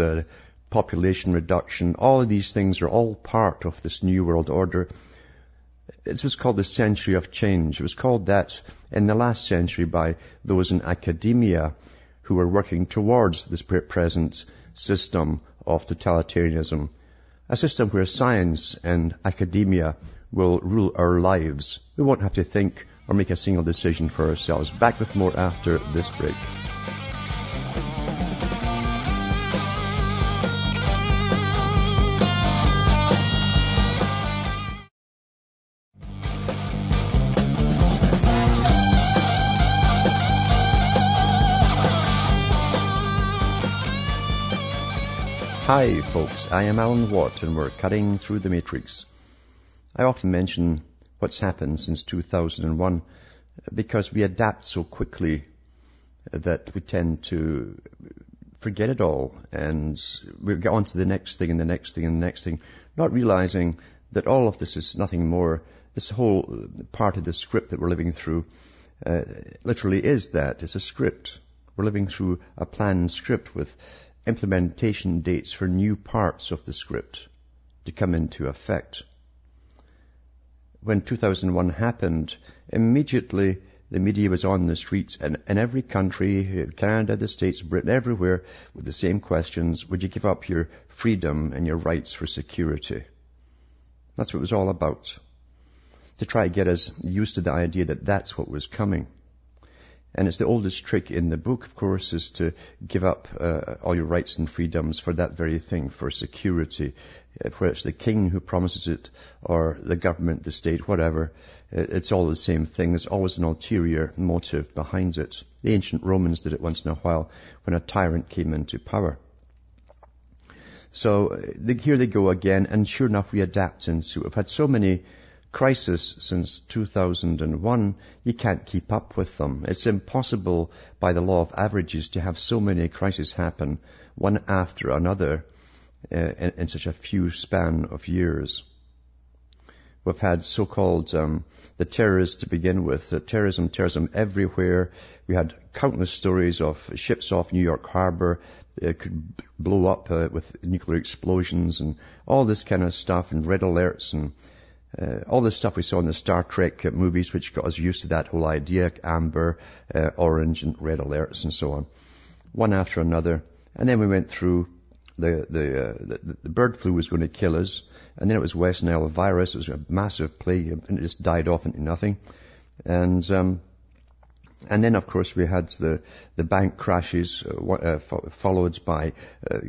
population reduction, all of these things are all part of this new world order. It was called the century of change. It was called that in the last century by those in academia who were working towards this present system of totalitarianism, a system where science and academia will rule our lives. We won't have to think or make a single decision for ourselves. Back with more after this break. Hi folks, I am Alan Watt and we're cutting through the matrix. I often mention what's happened since 2001 because we adapt so quickly that we tend to forget it all and we get on to the next thing and the next thing and the next thing, not realizing that all of this is nothing more. This whole part of the script that we're living through literally is that. It's a script. We're living through a planned script with implementation dates for new parts of the script to come into effect. When 2001 happened, immediately the media was on the streets in every country, Canada, the States, Britain, everywhere, with the same questions. Would you give up your freedom and your rights for security? That's what it was all about, to try to get us used to the idea that that's what was coming. And it's the oldest trick in the book, of course, is to give up all your rights and freedoms for that very thing, for security, whether it's the king who promises it or the government, the state, whatever. It's all the same thing. There's always an ulterior motive behind it. The ancient Romans did it once in a while when a tyrant came into power. So here they go again, and sure enough, we adapt into it. I've had so many crisis since 2001, you can't keep up with them. It's impossible by the law of averages to have so many crises happen one after another in such a few span of years. We've had so-called the terrorists to begin with, terrorism everywhere. We had countless stories of ships off New York Harbor that could blow up with nuclear explosions and all this kind of stuff, and red alerts and all the stuff we saw in the Star Trek movies, which got us used to that whole idea, amber, orange and red alerts and so on, one after another. And then we went through the bird flu was going to kill us, and then it was West Nile virus. It was a massive plague, and it just died off into nothing. And then, of course, we had the bank crashes followed by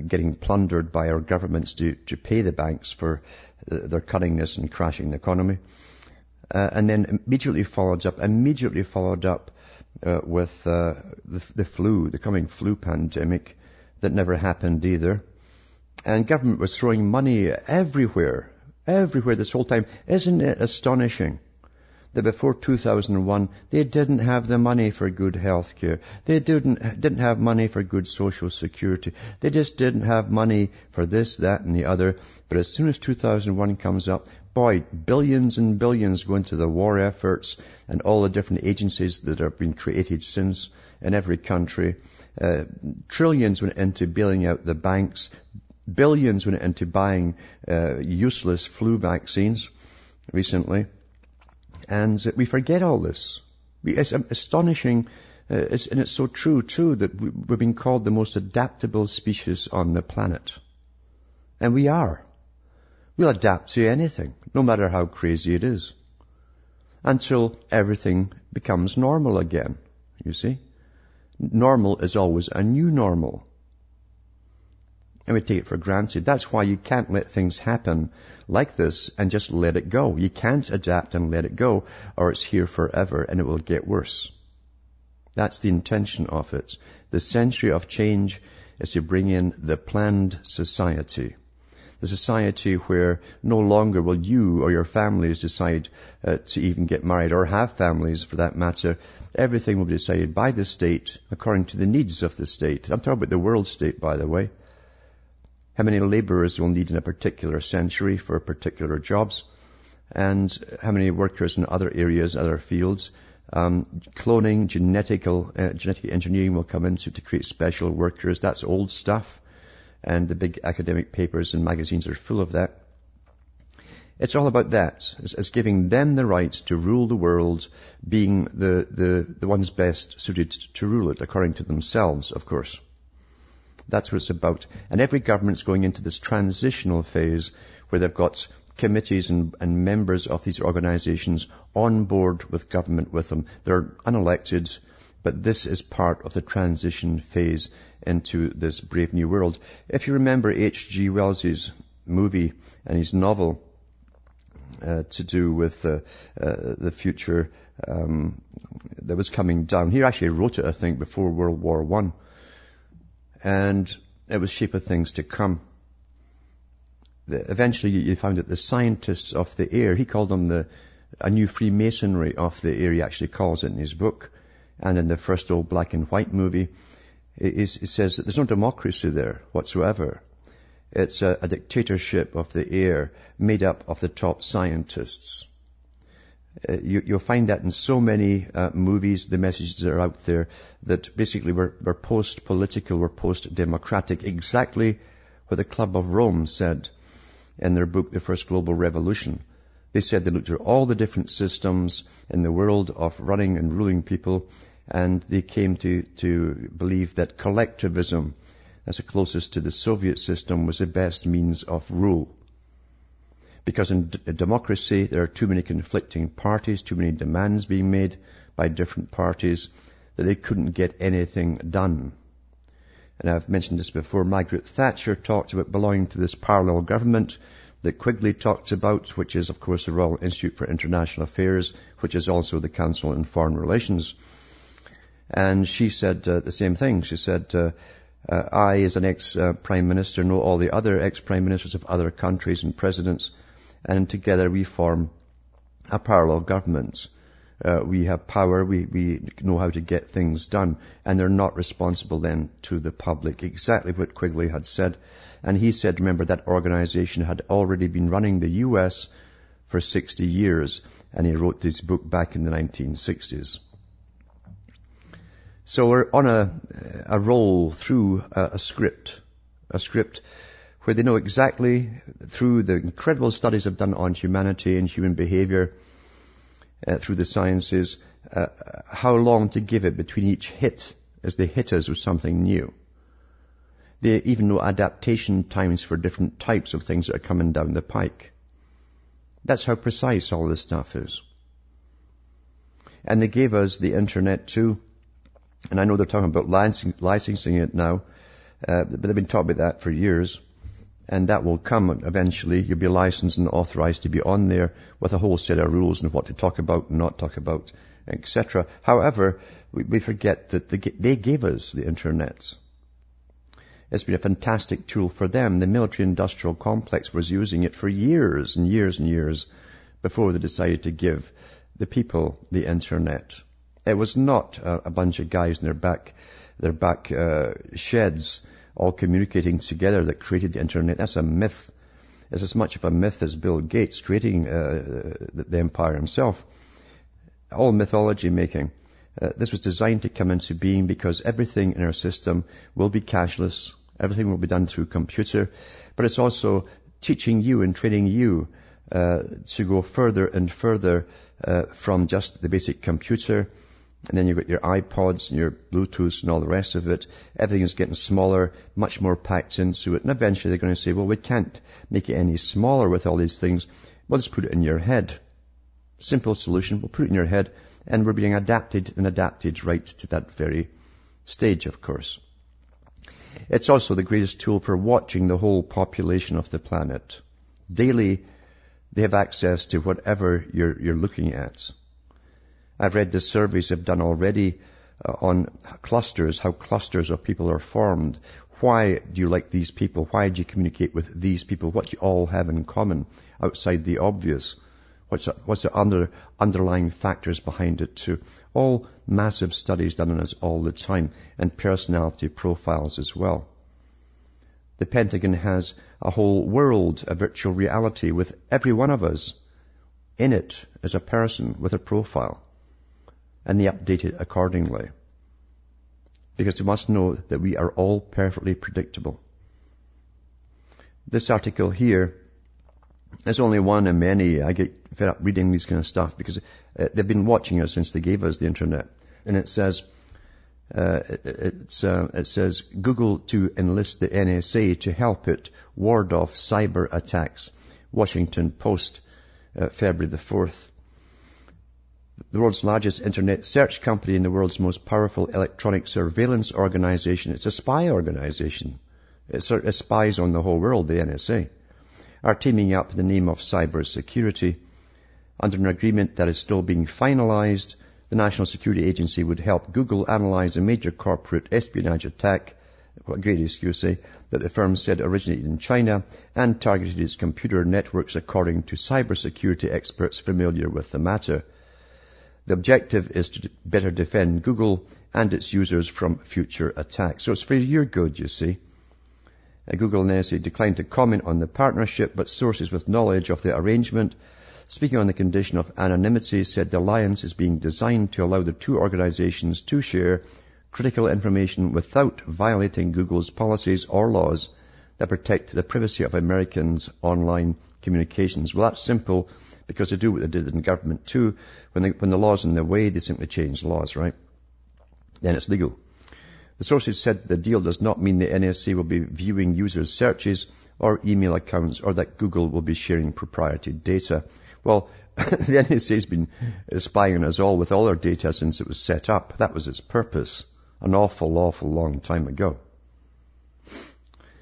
getting plundered by our governments to pay the banks for their cunningness and crashing the economy. And then immediately followed up with the flu, the coming flu pandemic that never happened either. And government was throwing money everywhere this whole time. Isn't it astonishing that before 2001, they didn't have the money for good health care. They didn't have money for good social security. They just didn't have money for this, that, and the other. But as soon as 2001 comes up, boy, billions and billions go into the war efforts and all the different agencies that have been created since in every country. Trillions went into bailing out the banks. Billions went into buying useless flu vaccines recently. And we forget all this. It's astonishing, and it's so true, too, that we've been called the most adaptable species on the planet. And we are. We'll adapt to anything, no matter how crazy it is, until everything becomes normal again, you see. Normal is always a new normal. And we take it for granted. That's why you can't let things happen like this and just let it go. You can't adapt and let it go, or it's here forever and it will get worse. That's the intention of it. The century of change is to bring in the planned society. The society where no longer will you or your families decide to even get married or have families, for that matter. Everything will be decided by the state according to the needs of the state. I'm talking about the world state, by the way. How many laborers we'll need in a particular century for particular jobs, and how many workers in other areas, other fields. Cloning, genetic engineering will come into to create special workers. That's old stuff, and the big academic papers and magazines are full of that. It's all about that. It's giving them the right to rule the world, being the ones best suited to rule it, according to themselves, of course. That's what it's about. And every government's going into this transitional phase where they've got committees and members of these organizations on board with government with them. They're unelected, but this is part of the transition phase into this brave new world. If you remember H.G. Wells' movie and his novel to do with the future that was coming down. He actually wrote it, I think, before World War I. And it was shape of things to come. eventually you found that the scientists of the air, he called them a new Freemasonry of the air, he actually calls it in his book. And in the first old black and white movie, it says that there's no democracy there whatsoever. It's a dictatorship of the air made up of the top scientists. You'll find that in so many movies, the messages that are out there, that basically we're post-political, we're post-democratic, exactly what the Club of Rome said in their book, The First Global Revolution. They said they looked at all the different systems in the world of running and ruling people, and they came to believe that collectivism, as the closest to the Soviet system, was the best means of rule. Because in democracy, there are too many conflicting parties, too many demands being made by different parties, that they couldn't get anything done. And I've mentioned this before, Margaret Thatcher talked about belonging to this parallel government that Quigley talked about, which is, of course, the Royal Institute for International Affairs, which is also the Council on Foreign Relations. And she said the same thing. She said, I, as an ex-prime minister, know all the other ex-prime ministers of other countries and presidents, and together we form a parallel government. We have power, we know how to get things done, and they're not responsible then to the public. Exactly what Quigley had said. And he said, remember, that organization had already been running the U.S. for 60 years, and he wrote this book back in the 1960s. So we're on a roll through a script where they know exactly, through the incredible studies I've done on humanity and human behavior, through the sciences, how long to give it between each hit as they hit us with something new. They even know adaptation times for different types of things that are coming down the pike. That's how precise all this stuff is. And they gave us the internet too. And I know they're talking about licensing it now, but they've been talking about that for years. And that will come eventually. You'll be licensed and authorized to be on there with a whole set of rules and what to talk about and not talk about, etc. However, we forget that they gave us the internet. It's been a fantastic tool for them. The military-industrial complex was using it for years and years and years before they decided to give the people the internet. It was not a bunch of guys in their back sheds all communicating together that created the internet. That's a myth. It's as much of a myth as Bill Gates creating the empire himself. All mythology making. This was designed to come into being because everything in our system will be cashless. Everything will be done through computer. But it's also teaching you and training you to go further and further from just the basic computer. And then you've got your iPods and your Bluetooth and all the rest of it. Everything is getting smaller, much more packed into it. And eventually they're going to say, well, we can't make it any smaller with all these things. We'll just put it in your head. Simple solution. We'll put it in your head. And we're being adapted right to that very stage, of course. It's also the greatest tool for watching the whole population of the planet. Daily, they have access to whatever you're looking at. I've read the surveys I've done already on clusters, how clusters of people are formed. Why do you like these people? Why do you communicate with these people? What do you all have in common outside the obvious? What's the underlying factors behind it too? All massive studies done on us all the time, and personality profiles as well. The Pentagon has a whole world, a virtual reality with every one of us in it as a person with a profile. And they update it accordingly. Because they must know that we are all perfectly predictable. This article here is only one of many. I get fed up reading these kind of stuff because they've been watching us since they gave us the internet. And it says, it says Google to enlist the NSA to help it ward off cyber attacks. Washington Post, February the 4th. The world's largest internet search company and the world's most powerful electronic surveillance organization. It's a spy organization. It spies on the whole world, the NSA, are teaming up in the name of cybersecurity. Under an agreement that is still being finalized, the National Security Agency would help Google analyze a major corporate espionage attack what great excuse, say, that the firm said originated in China and targeted its computer networks, according to cybersecurity experts familiar with the matter. The objective is to better defend Google and its users from future attacks. So it's for your good, you see. Google and NSA declined to comment on the partnership, but sources with knowledge of the arrangement, speaking on the condition of anonymity, said the alliance is being designed to allow the two organizations to share critical information without violating Google's policies or laws that protect the privacy of Americans' online communications. Well, that's simple, because they do what they did in government too. When the law's in their way, they simply change laws, right? Then it's legal. The sources said the deal does not mean the NSA will be viewing users' searches or email accounts, or that Google will be sharing proprietary data. Well, the NSA has been spying on us all with all our data since it was set up. That was its purpose an awful, awful long time ago. It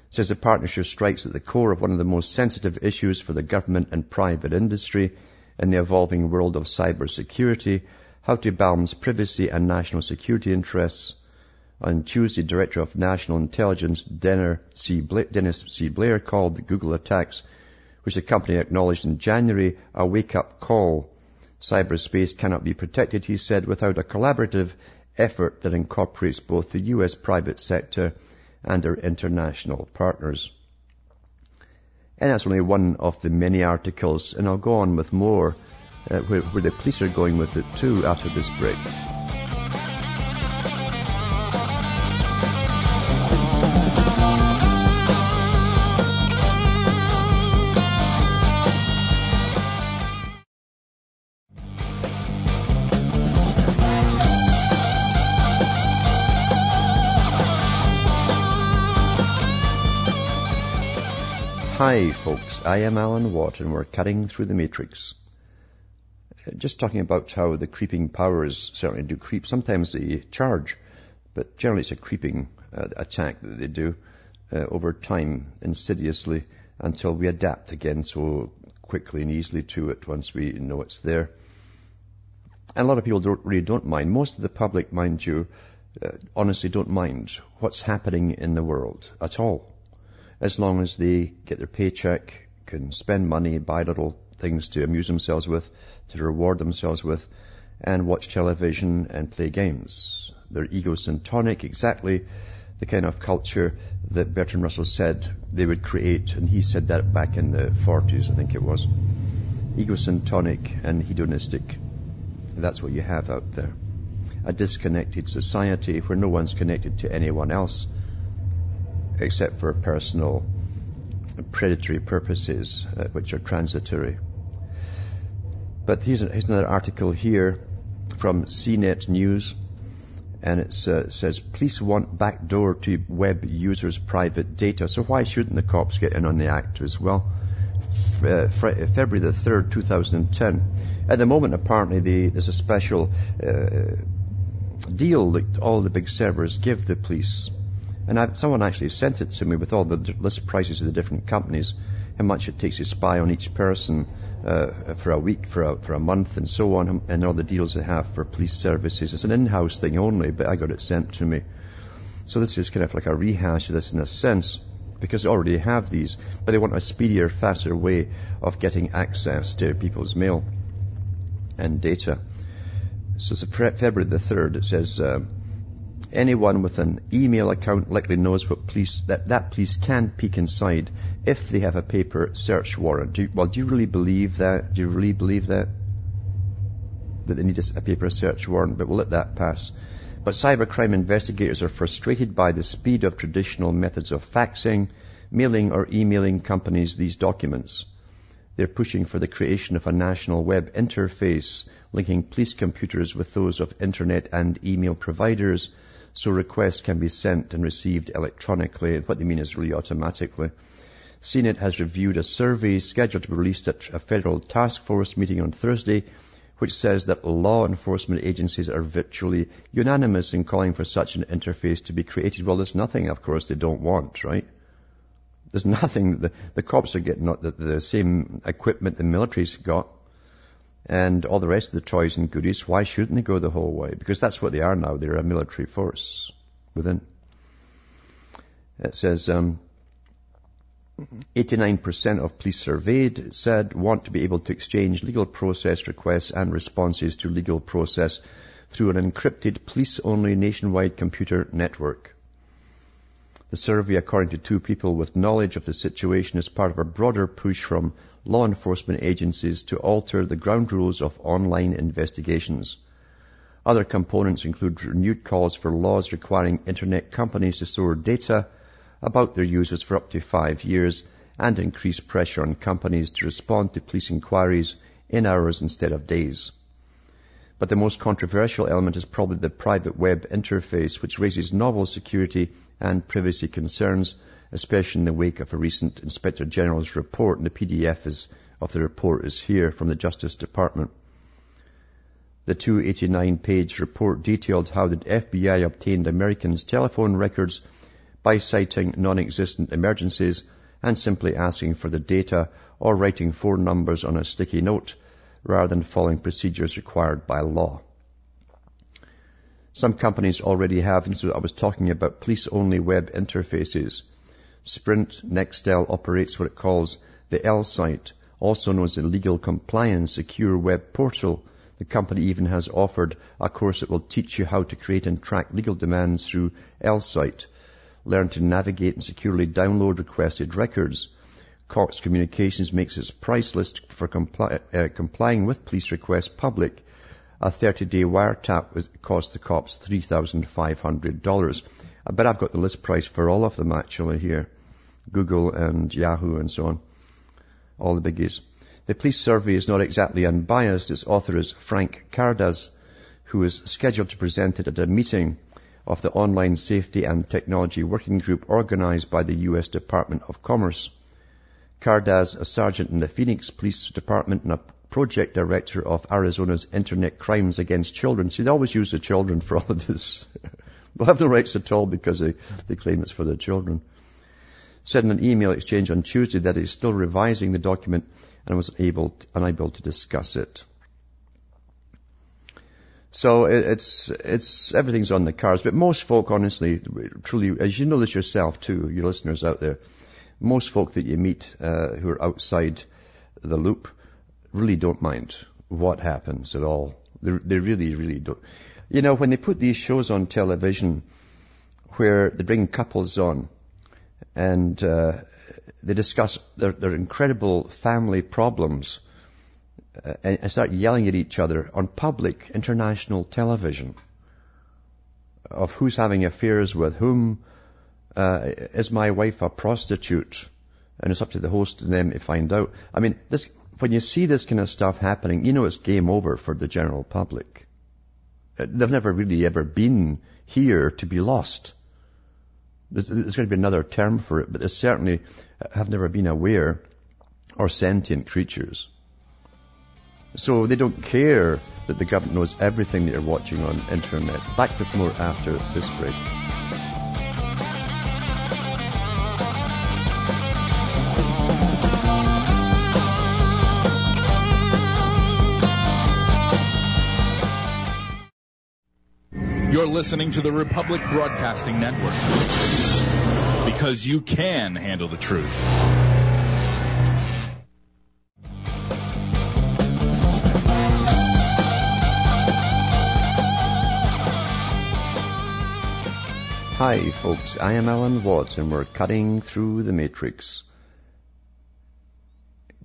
says the partnership strikes at the core of one of the most sensitive issues for the government and private industry in the evolving world of cybersecurity, how to balance privacy and national security interests. On Tuesday, Director of National Intelligence Dennis C. Blair called the Google attacks, which the company acknowledged in January, a wake-up call. Cyberspace cannot be protected, he said, without a collaborative effort that incorporates both the U.S. private sector and our international partners. And that's only one of the many articles, and I'll go on with more where the police are going with it too after this break. Hi folks, I am Alan Watt and we're cutting through the matrix. Just talking about how the creeping powers certainly do creep. Sometimes they charge, but generally it's a creeping attack that they do over time, insidiously, until we adapt again so quickly and easily to it once we know it's there. And a lot of people really don't mind. Most of the public, mind you, honestly don't mind what's happening in the world at all, as long as they get their paycheck, can spend money, buy little things to amuse themselves with, to reward themselves with, and watch television and play games. They're egocentric, exactly the kind of culture that Bertrand Russell said they would create, and he said that back in the 40s, I think it was. Egocentric and hedonistic. That's what you have out there. A disconnected society where no one's connected to anyone else, except for personal predatory purposes, which are transitory. But here's another article here from CNET News, and it says, police want backdoor to web users' private data, so why shouldn't the cops get in on the act as well? February the 3rd, 2010. At the moment, apparently, there's a special deal that all the big servers give the police. And someone actually sent it to me with all the list prices of the different companies, how much it takes to spy on each person for a week, for a month, and so on, and all the deals they have for police services. It's an in-house thing only, but I got it sent to me. So this is kind of like a rehash of this in a sense, because they already have these, but they want a speedier, faster way of getting access to people's mail and data. So it's February the 3rd. It says, anyone with an email account likely knows what police that police can peek inside if they have a paper search warrant. Do you really believe that? Do you really believe that they need a paper search warrant? But we'll let that pass. But cybercrime investigators are frustrated by the speed of traditional methods of faxing, mailing or emailing companies these documents. They're pushing for the creation of a national web interface linking police computers with those of internet and email providers, so requests can be sent and received electronically. And what they mean is really automatically. CNET has reviewed a survey scheduled to be released at a federal task force meeting on Thursday, which says that law enforcement agencies are virtually unanimous in calling for such an interface to be created. Well, there's nothing, of course, they don't want, right? There's nothing. The cops are getting the same equipment the military's got and all the rest of the toys and goodies. Why shouldn't they go the whole way? Because that's what they are now. They're a military force within. It says 89% of police surveyed said want to be able to exchange legal process requests and responses to legal process through an encrypted police-only nationwide computer network. The survey, according to two people with knowledge of the situation, is part of a broader push from law enforcement agencies to alter the ground rules of online investigations. Other components include renewed calls for laws requiring internet companies to store data about their users for up to 5 years and increased pressure on companies to respond to police inquiries in hours instead of days. But the most controversial element is probably the private web interface, which raises novel security and privacy concerns, especially in the wake of a recent Inspector General's report, and the PDF of the report is here from the Justice Department. The 289-page report detailed how the FBI obtained Americans' telephone records by citing non-existent emergencies and simply asking for the data or writing phone numbers on a sticky note, rather than following procedures required by law. Some companies already have, and so I was talking about police-only web interfaces. Sprint Nextel operates what it calls the L-site, also known as the Legal Compliance Secure Web Portal. The company even has offered a course that will teach you how to create and track legal demands through L-site. Learn to navigate and securely download requested records. Cox Communications makes its price list for complying with police requests public. A 30-day wiretap cost the cops $3,500. I bet I've got the list price for all of them actually here. Google and Yahoo and so on. All the biggies. The police survey is not exactly unbiased. Its author is Frank Cardas, who is scheduled to present it at a meeting of the Online Safety and Technology Working Group organized by the U.S. Department of Commerce. Cardas, a sergeant in the Phoenix Police Department and a project director of Arizona's Internet Crimes Against Children. See, they always use the children for all of this. They'll have no rights at all because they claim it's for their children. Said in an email exchange on Tuesday that he's still revising the document and was unable to discuss it. So it's everything's on the cards. But most folk, honestly, truly, as you know this yourself too, your listeners out there, most folk that you meet who are outside the loop really don't mind what happens at all. They really, really don't. You know, when they put these shows on television where they bring couples on and they discuss their incredible family problems and start yelling at each other on public international television of who's having affairs with whom, is my wife a prostitute? And it's up to the host and them to find out. I mean, this, when you see this kind of stuff happening, you know it's game over for the general public. They've never really ever been here to be lost. There's going to be another term for it, but they certainly have never been aware or sentient creatures. So they don't care that the government knows everything that you're watching on internet. Back with more after this break. You're listening to the Republic Broadcasting Network, because you can handle the truth. Hi, folks. I am Alan Watt, and we're cutting through the matrix.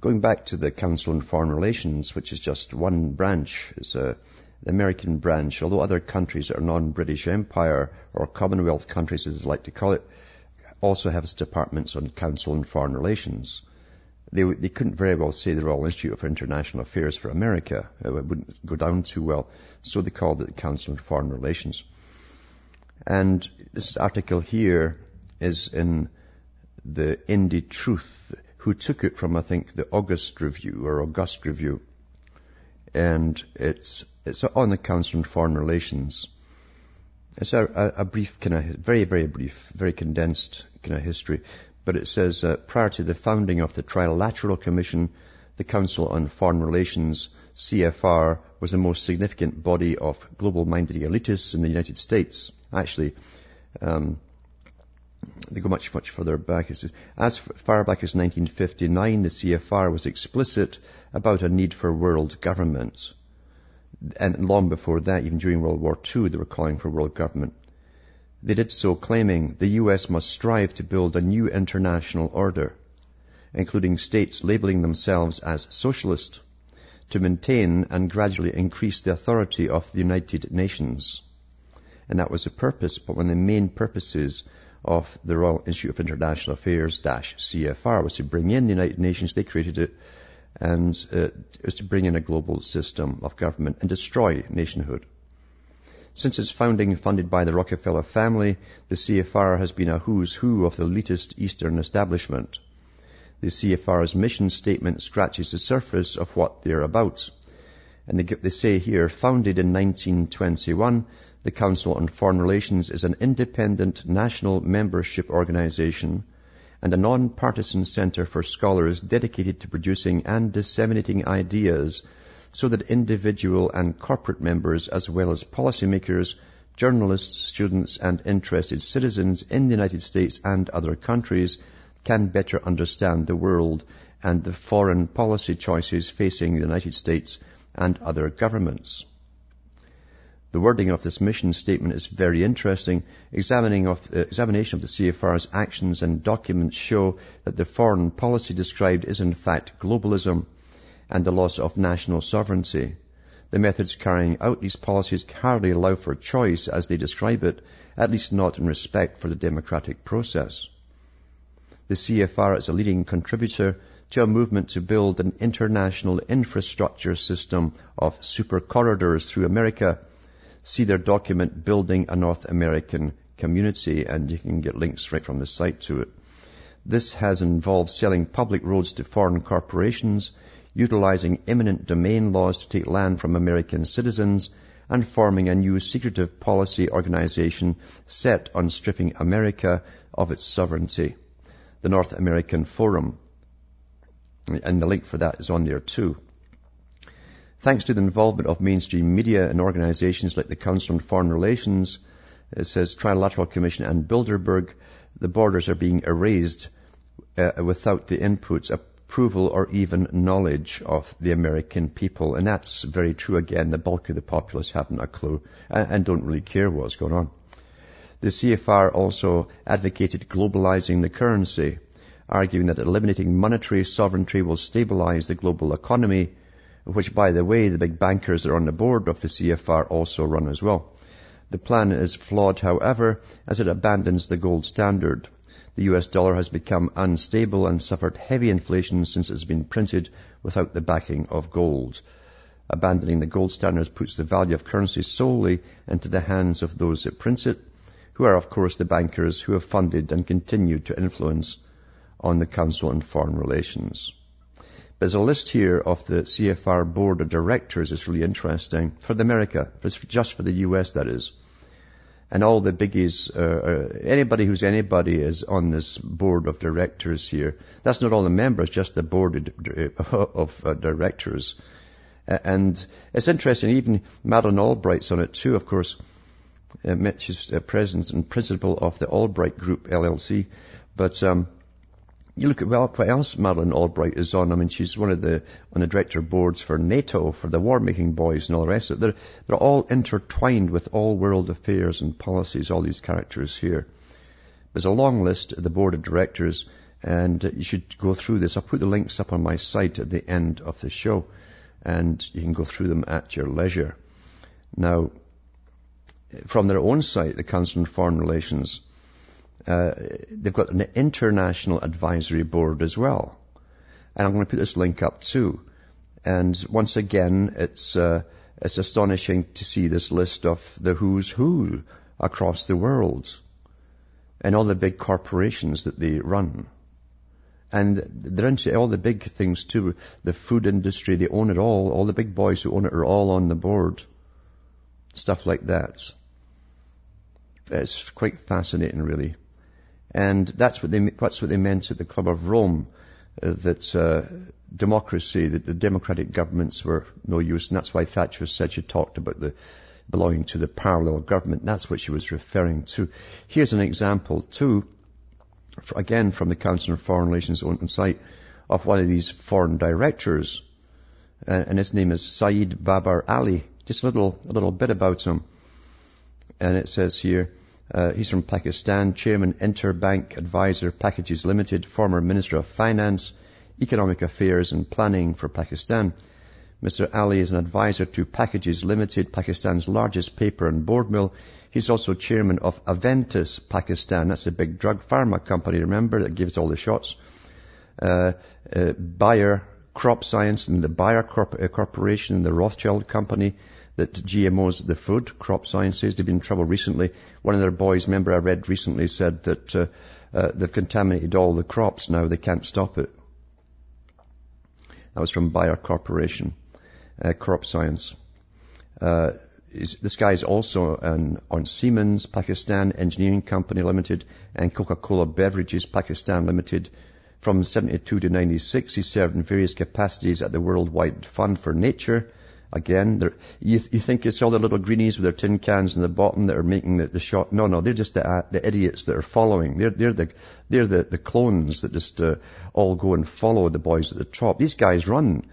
Going back to the Council on Foreign Relations, which is just one branch, is a the American branch, although other countries that are non-British Empire or Commonwealth countries, as they like to call it, also have its departments on Council and Foreign Relations. They couldn't very well say the Royal Institute for International Affairs for America. It wouldn't go down too well. So they called it the Council on Foreign Relations. And this article here is in the Indie Truth, who took it from, I think, the August Review. And it's on the Council on Foreign Relations. It's a brief kind of, very, very brief, very condensed kind of history. But it says, prior to the founding of the Trilateral Commission, the Council on Foreign Relations, CFR, was the most significant body of global-minded elitists in the United States. Actually, They go much, much further back. It says, as far back as 1959, the CFR was explicit about a need for world governments. And long before that, even during World War II, they were calling for world government. They did so claiming the U.S. must strive to build a new international order, including states labeling themselves as socialist, to maintain and gradually increase the authority of the United Nations. And that was the purpose, but one of the main purposes of the Royal Institute of International Affairs CFR was to bring in the United Nations. They created it, and it was to bring in a global system of government and destroy nationhood. Since its founding, funded by the Rockefeller family, the CFR has been a who's who of the elitist Eastern establishment. The CFR's mission statement scratches the surface of what they're about. And they say here, founded in 1921, the Council on Foreign Relations is an independent national membership organization and a non-partisan center for scholars dedicated to producing and disseminating ideas so that individual and corporate members, as well as policymakers, journalists, students, and interested citizens in the United States and other countries, can better understand the world and the foreign policy choices facing the United States and other governments. The wording of this mission statement is very interesting. Examination of the CFR's actions and documents show that the foreign policy described is in fact globalism and the loss of national sovereignty. The methods carrying out these policies hardly allow for choice as they describe it, at least not in respect for the democratic process. The CFR is a leading contributor to a movement to build an international infrastructure system of super corridors through America. See their document, Building a North American Community, and you can get links right from the site to it. This has involved selling public roads to foreign corporations, utilizing eminent domain laws to take land from American citizens, and forming a new secretive policy organization set on stripping America of its sovereignty. The North American Forum, and the link for that is on there too. Thanks to the involvement of mainstream media and organizations like the Council on Foreign Relations, it says Trilateral Commission and Bilderberg, the borders are being erased without the input, approval, or even knowledge of the American people. And that's very true again. The bulk of the populace haven't a clue and don't really care what's going on. The CFR also advocated globalizing the currency, arguing that eliminating monetary sovereignty will stabilize the global economy, which, by the way, the big bankers that are on the board of the CFR also run as well. The plan is flawed, however, as it abandons the gold standard. The US dollar has become unstable and suffered heavy inflation since it has been printed without the backing of gold. Abandoning the gold standard puts the value of currency solely into the hands of those that print it, who are, of course, the bankers who have funded and continued to influence on the Council on Foreign Relations. There's a list here of the CFR board of directors. It's really interesting for America, just for the U.S., that is. And all the biggies, anybody who's anybody is on this board of directors here. That's not all the members, just the board of directors. And it's interesting, even Madeleine Albright's on it too, of course. She's president and principal of the Albright Group, LLC. But you look at what else Madeleine Albright is on. I mean, she's on the director boards for NATO, for the war-making boys and all the rest of it. They're all intertwined with all world affairs and policies, all these characters here. There's a long list of the board of directors, and you should go through this. I'll put the links up on my site at the end of the show, and you can go through them at your leisure. Now, from their own site, the Council on Foreign Relations, they've got an international advisory board as well. And I'm going to put this link up too. And once again, it's astonishing to see this list of the who's who across the world and all the big corporations that they run. And they're into all the big things too. The food industry, they own it all. All the big boys who own it are all on the board. Stuff like that. It's quite fascinating, really. And that's what they meant at the Club of Rome, that democracy, that the democratic governments were no use. And that's why Thatcher said she talked about the belonging to the parallel government. That's what she was referring to. Here's an example, too, again from the Council on Foreign Relations own site, of one of these foreign directors, and his name is Saeed Babar Ali. Just a little bit about him. And it says here, he's from Pakistan, Chairman, Interbank Advisor, Packages Limited, former Minister of Finance, Economic Affairs and Planning for Pakistan. Mr. Ali is an advisor to Packages Limited, Pakistan's largest paper and board mill. He's also chairman of Aventis Pakistan. That's a big drug pharma company, remember, that gives all the shots. Bayer Crop Science and the Bayer Corporation and the Rothschild Company that GMOs the food. Crop Sciences, they've been in trouble recently. One of their boys, remember I read recently, said that they've contaminated all the crops now. They can't stop it. That was from Bayer Corporation. Crop Science. This guy is also on Siemens Pakistan Engineering Company Limited and Coca-Cola Beverages Pakistan Limited. From 72 to 96, he served in various capacities at the Worldwide Fund for Nature. Again, you think it's all the little greenies with their tin cans in the bottom that are making the shot. No, they're just the idiots that are following. They're the clones that just all go and follow the boys at the top. These guys run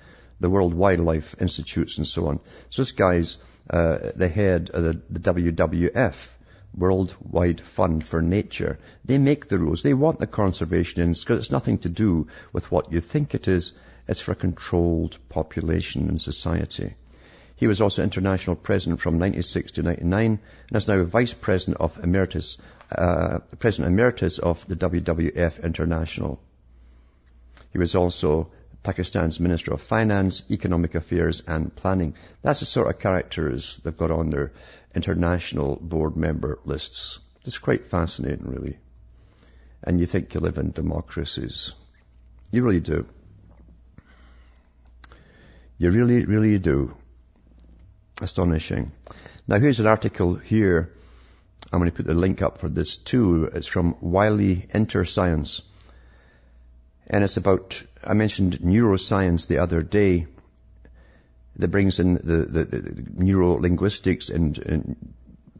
the World Wildlife Institutes and so on. So this guy's the head of the WWF, Worldwide Fund for Nature. They make the rules. They want the conservation in because it's nothing to do with what you think it is. It's for a controlled population and society. He was also international president from 96 to 99 and is now vice president of emeritus, president emeritus of the WWF International. He was also Pakistan's Minister of Finance, Economic Affairs and Planning. That's the sort of characters they've got on their international board member lists. It's quite fascinating, really. And you think you live in democracies. You really do. You really, really do. Astonishing. Now, here's an article here. I'm going to put the link up for this too. It's from Wiley InterScience. And it's about, I mentioned neuroscience the other day, that brings in the neurolinguistics and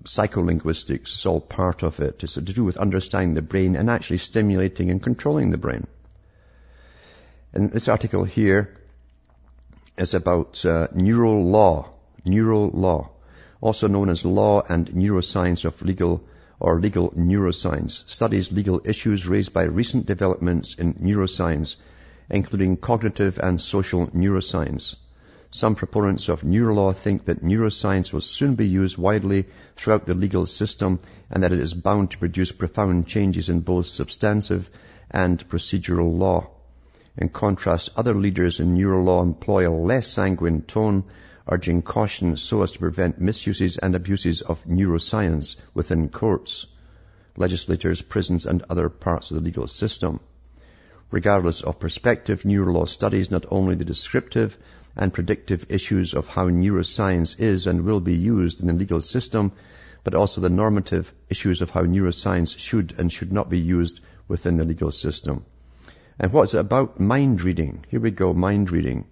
psycholinguistics. It's all part of it. It's to do with understanding the brain and actually stimulating and controlling the brain. And this article here is about Neurolaw, also known as Law and Neuroscience of Legal or legal neuroscience, studies legal issues raised by recent developments in neuroscience, including cognitive and social neuroscience. Some proponents of Neurolaw think that neuroscience will soon be used widely throughout the legal system and that it is bound to produce profound changes in both substantive and procedural law. In contrast, other leaders in Neurolaw employ a less sanguine tone, urging caution so as to prevent misuses and abuses of neuroscience within courts, legislators, prisons, and other parts of the legal system. Regardless of perspective, Neurolaw studies not only the descriptive and predictive issues of how neuroscience is and will be used in the legal system, but also the normative issues of how neuroscience should and should not be used within the legal system. And what's it about? Mind reading. Here we go, mind reading.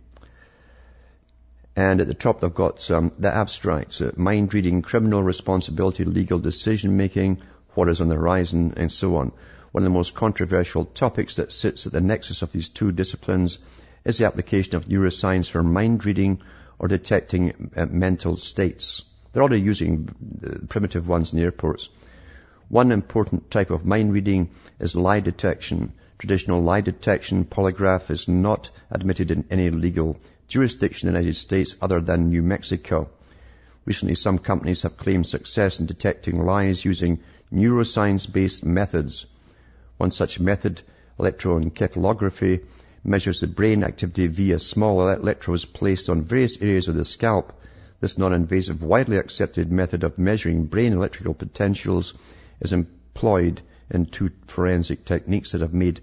And at the top, they've got the abstracts, mind reading, criminal responsibility, legal decision making, what is on the horizon, and so on. One of the most controversial topics that sits at the nexus of these two disciplines is the application of neuroscience for mind reading or detecting mental states. They're already using primitive ones in airports. One important type of mind reading is lie detection. Traditional lie detection polygraph is not admitted in any legal jurisdiction in the United States other than New Mexico. Recently, some companies have claimed success in detecting lies using neuroscience-based methods. One such method, electroencephalography, measures the brain activity via small electrodes placed on various areas of the scalp. This non-invasive, widely accepted method of measuring brain electrical potentials is employed in two forensic techniques that have made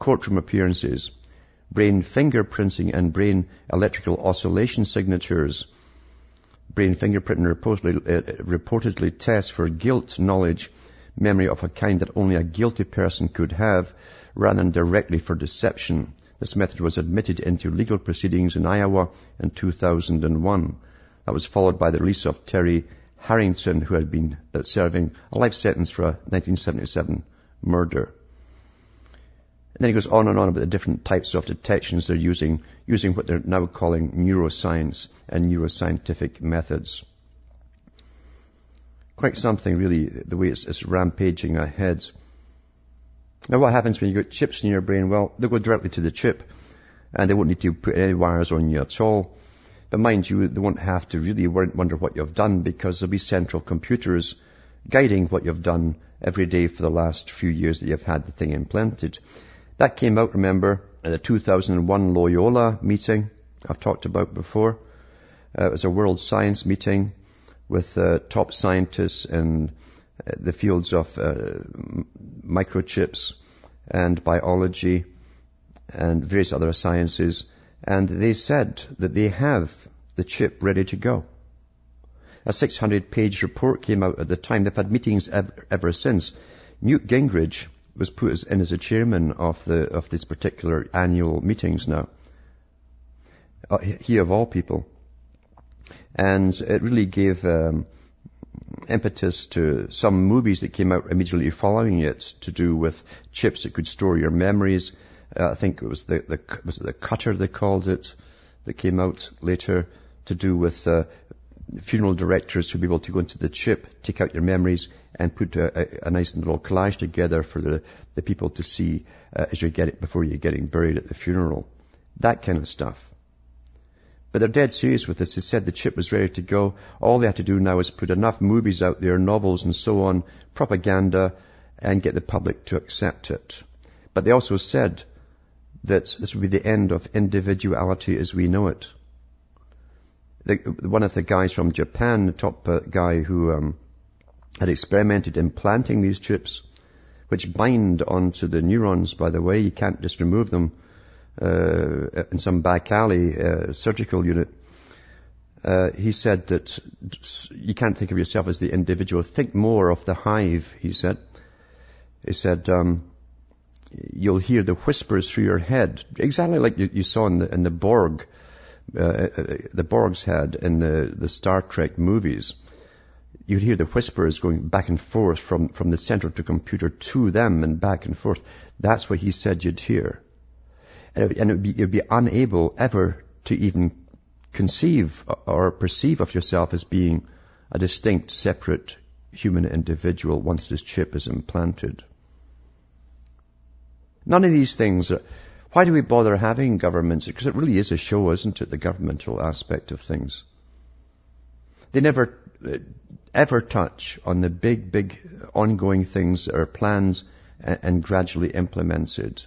courtroom appearances: brain fingerprinting and brain electrical oscillation signatures. Brain fingerprinting reportedly tests for guilt knowledge, memory of a kind that only a guilty person could have, rather than directly for deception. This method was admitted into legal proceedings in Iowa in 2001. That was followed by the release of Terry Harrington, who had been serving a life sentence for a 1977 murder. And then he goes on and on about the different types of detections they're using what they're now calling neuroscience and neuroscientific methods. Quite something, really, the way it's rampaging our heads. Now, what happens when you got chips in your brain? Well, they go directly to the chip, and they won't need to put any wires on you at all. But mind you, they won't have to really wonder what you've done, because there'll be central computers guiding what you've done every day for the last few years that you've had the thing implanted. That came out, remember, at the 2001 Loyola meeting I've talked about before. It was a world science meeting with top scientists in the fields of microchips and biology and various other sciences, and they said that they have the chip ready to go. A 600-page report came out at the time. They've had meetings ever since. Newt Gingrich was put in as a chairman of these particular annual meetings now. He of all people. And it really gave impetus to some movies that came out immediately following it to do with chips that could store your memories. I think it was the Cutter they called it that came out later to do with funeral directors who'd be able to go into the chip, take out your memories, and put a nice little collage together for the people to see as you get it before you're getting buried at the funeral. That kind of stuff. But they're dead serious with this. They said the chip was ready to go. All they had to do now is put enough movies out there, novels and so on, propaganda, and get the public to accept it. But they also said that this would be the end of individuality as we know it. One of the guys from Japan, the top guy who had experimented in planting these chips, which bind onto the neurons, by the way. You can't just remove them in some back alley surgical unit. He said that you can't think of yourself as the individual. Think more of the hive, he said. He said, you'll hear the whispers through your head, exactly like you saw in the Borg. The Borgs had in the Star Trek movies. You'd hear the whispers going back and forth from the center of the computer to them and back and forth. That's what he said you'd hear. And you'd be unable ever to even conceive or perceive of yourself as being a distinct, separate human individual once this chip is implanted. None of these things are... Why do we bother having governments? Because it really is a show, isn't it, the governmental aspect of things. They never, ever touch on the big, big ongoing things that are planned and gradually implemented.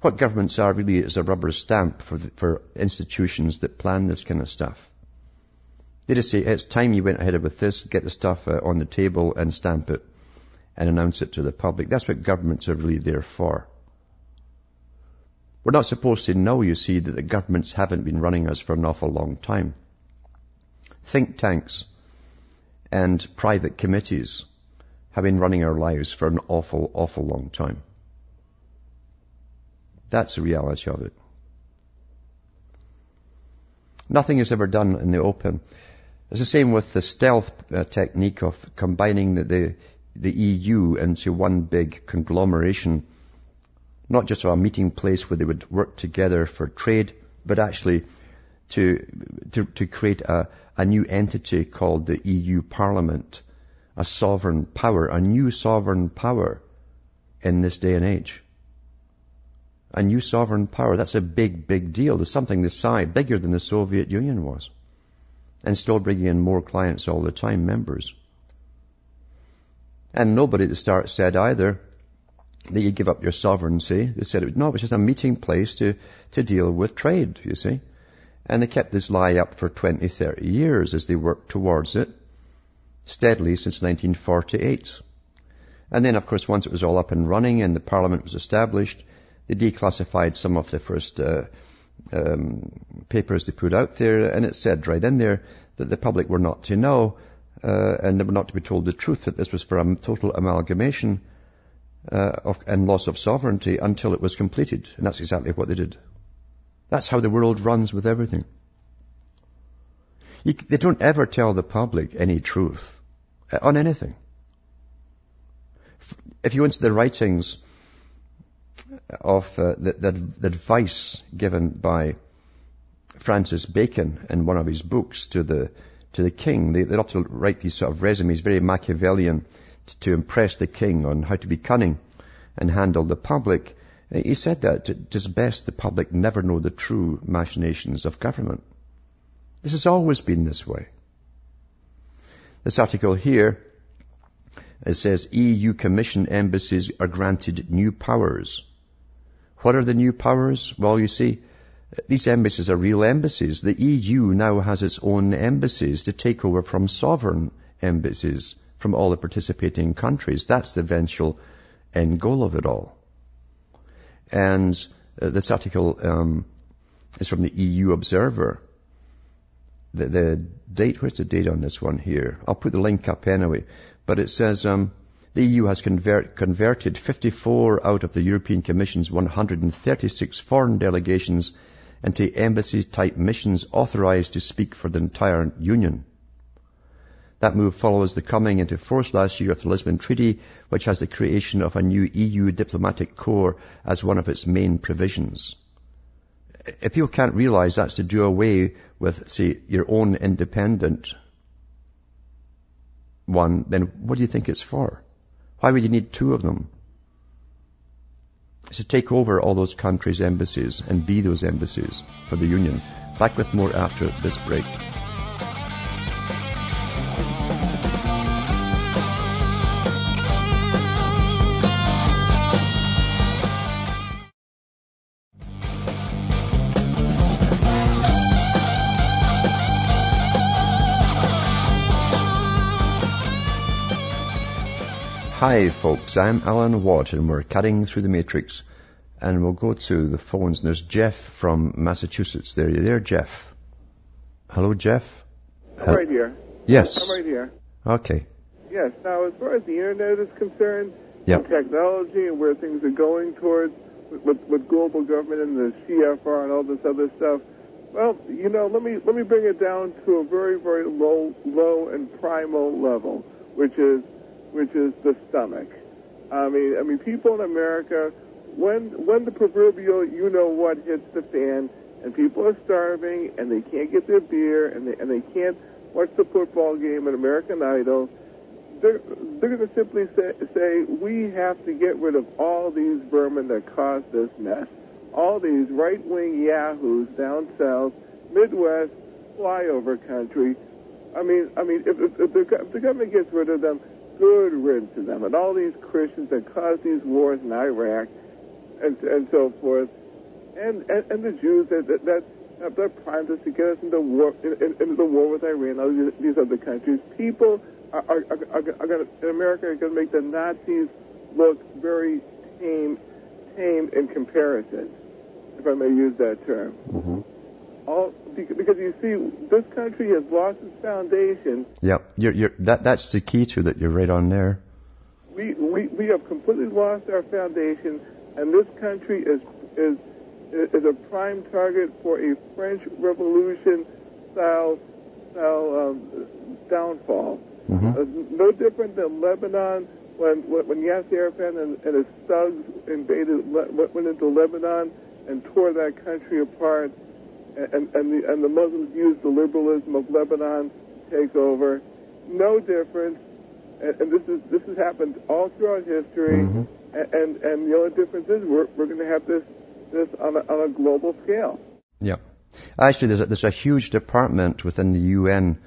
What governments are really is a rubber stamp for institutions that plan this kind of stuff. They just say, it's time you went ahead with this, get the stuff on the table and stamp it and announce it to the public. That's what governments are really there for. We're not supposed to know, you see, that the governments haven't been running us for an awful long time. Think tanks and private committees have been running our lives for an awful, awful long time. That's the reality of it. Nothing is ever done in the open. It's the same with the stealth technique of combining the EU into one big conglomeration, not just a meeting place where they would work together for trade, but actually to create a new entity called the EU Parliament, a sovereign power, a new sovereign power in this day and age. A new sovereign power, that's a big, big deal. There's something this size, bigger than the Soviet Union was, and still bringing in more clients all the time, members. And nobody at the start said either that you give up your sovereignty. They said, no, it was just a meeting place to deal with trade, you see. And they kept this lie up for 20, 30 years as they worked towards it, steadily since 1948. And then, of course, once it was all up and running and the Parliament was established, they declassified some of the first papers they put out there, and it said right in there that the public were not to know and they were not to be told the truth, that this was for a total amalgamation and loss of sovereignty until it was completed. And that's exactly what they did. That's how the world runs with everything. They don't ever tell the public any truth on anything. If you went to the writings of the advice given by Francis Bacon in one of his books to the king. They ought to write these sort of resumes, very Machiavellian, to impress the king on how to be cunning and handle the public. He said that "'tis best the public never know the true machinations of government." This has always been this way. This article here, it says, EU Commission embassies are granted new powers. What are the new powers? Well, you see, these embassies are real embassies. The EU now has its own embassies to take over from sovereign embassies from all the participating countries. That's the eventual end goal of it all. And this article is from the EU Observer. The date, where's the date on this one here? I'll put the link up anyway. But it says, the EU has converted 54 out of the European Commission's 136 foreign delegations into embassy-type missions authorized to speak for the entire Union. That move follows the coming into force last year of the Lisbon Treaty, which has the creation of a new EU diplomatic corps as one of its main provisions. If people can't realize that's to do away with, say, your own independent one, then what do you think it's for? Why would you need two of them? It's to take over all those countries' embassies and be those embassies for the Union. Back with more after this break. Hi folks, I'm Alan Watt and we're cutting through the matrix, and we'll go to the phones. And there's Jeff from Massachusetts. There you are, Jeff. Hello, Jeff. I'm right here. Yes. I'm right here. Okay. Yes. Now, as far as the internet is concerned, yep, and technology and where things are going towards with global government and the CFR and all this other stuff, well, you know, let me bring it down to a very, very low and primal level, which is the stomach. I mean, people in America, when the proverbial you-know-what hits the fan, and people are starving, and they can't get their beer, and they can't watch the football game at American Idol, they're going to simply say, we have to get rid of all these vermin that caused this mess. All these right-wing yahoos down south, Midwest, flyover country. I mean, if the government gets rid of them, good riddance to them, and all these Christians that caused these wars in Iraq and so forth, and the Jews that primed us to get us into the war with Iran, all these other countries. People are going in America are going to make the Nazis look very tame in comparison, if I may use that term. Mm-hmm. Because you see, this country has lost its foundation. Yeah, that's the key to that. You're right on there. We have completely lost our foundation, and this country is a prime target for a French Revolution style downfall. Mm-hmm. No different than Lebanon when Yasser Arafat and his thugs went into Lebanon and tore that country apart. And the Muslims used the liberalism of Lebanon to take over. No difference, and this has happened all throughout history. Mm-hmm. And the only difference is we're going to have this on a global scale. Yeah, actually, there's a huge department within the UN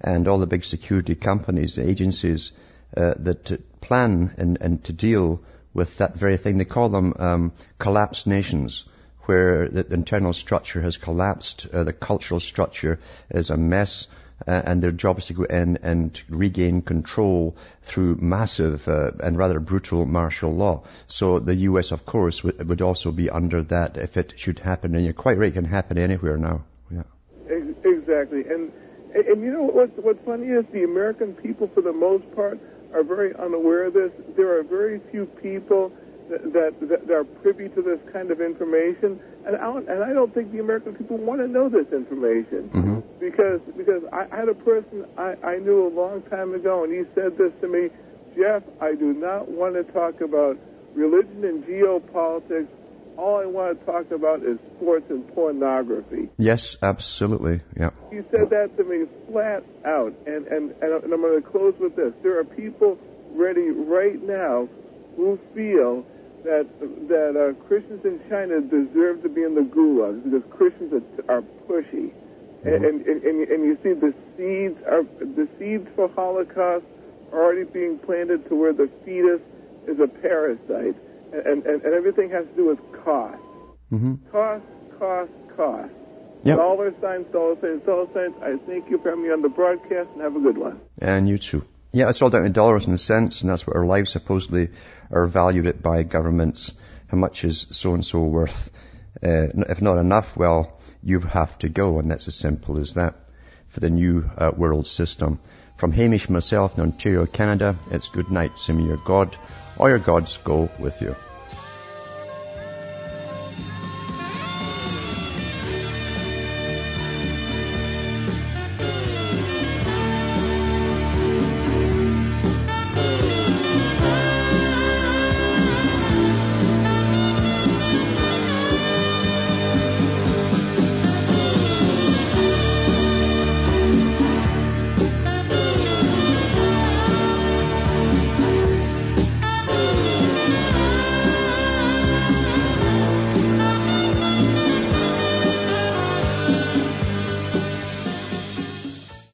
and all the big security companies, the agencies that plan and to deal with that very thing. They call them collapsed nations, where the internal structure has collapsed, the cultural structure is a mess, and their job is to go in and regain control through massive and rather brutal martial law. So the U.S., of course, would also be under that if it should happen. And you're quite right, it can happen anywhere now. Yeah. Exactly. And you know what's funny is the American people, for the most part, are very unaware of this. There are very few people that are privy to this kind of information, and I don't think the American people want to know this information. Mm-hmm. because I had a person I knew a long time ago, and he said this to me, Jeff, I do not want to talk about religion and geopolitics all I want to talk about is sports and pornography. Yes, absolutely. Yeah. You said that to me flat out, and I'm going to close with this. There are people ready right now who feel that Christians in China deserve to be in the gulags because Christians are pushy, and you see the seeds for Holocaust are already being planted to where the fetus is a parasite, and everything has to do with cost, cost. Yep. Dollar signs. I thank you for having me on the broadcast, and have a good one. And you too. Yeah, it's all down to dollars and cents, and that's what our lives supposedly are valued at by governments. How much is so-and-so worth? If not enough, well, you have to go, and that's as simple as that for the new world system. From Hamish myself in Ontario, Canada, it's good night. Send me your God, or your gods go with you.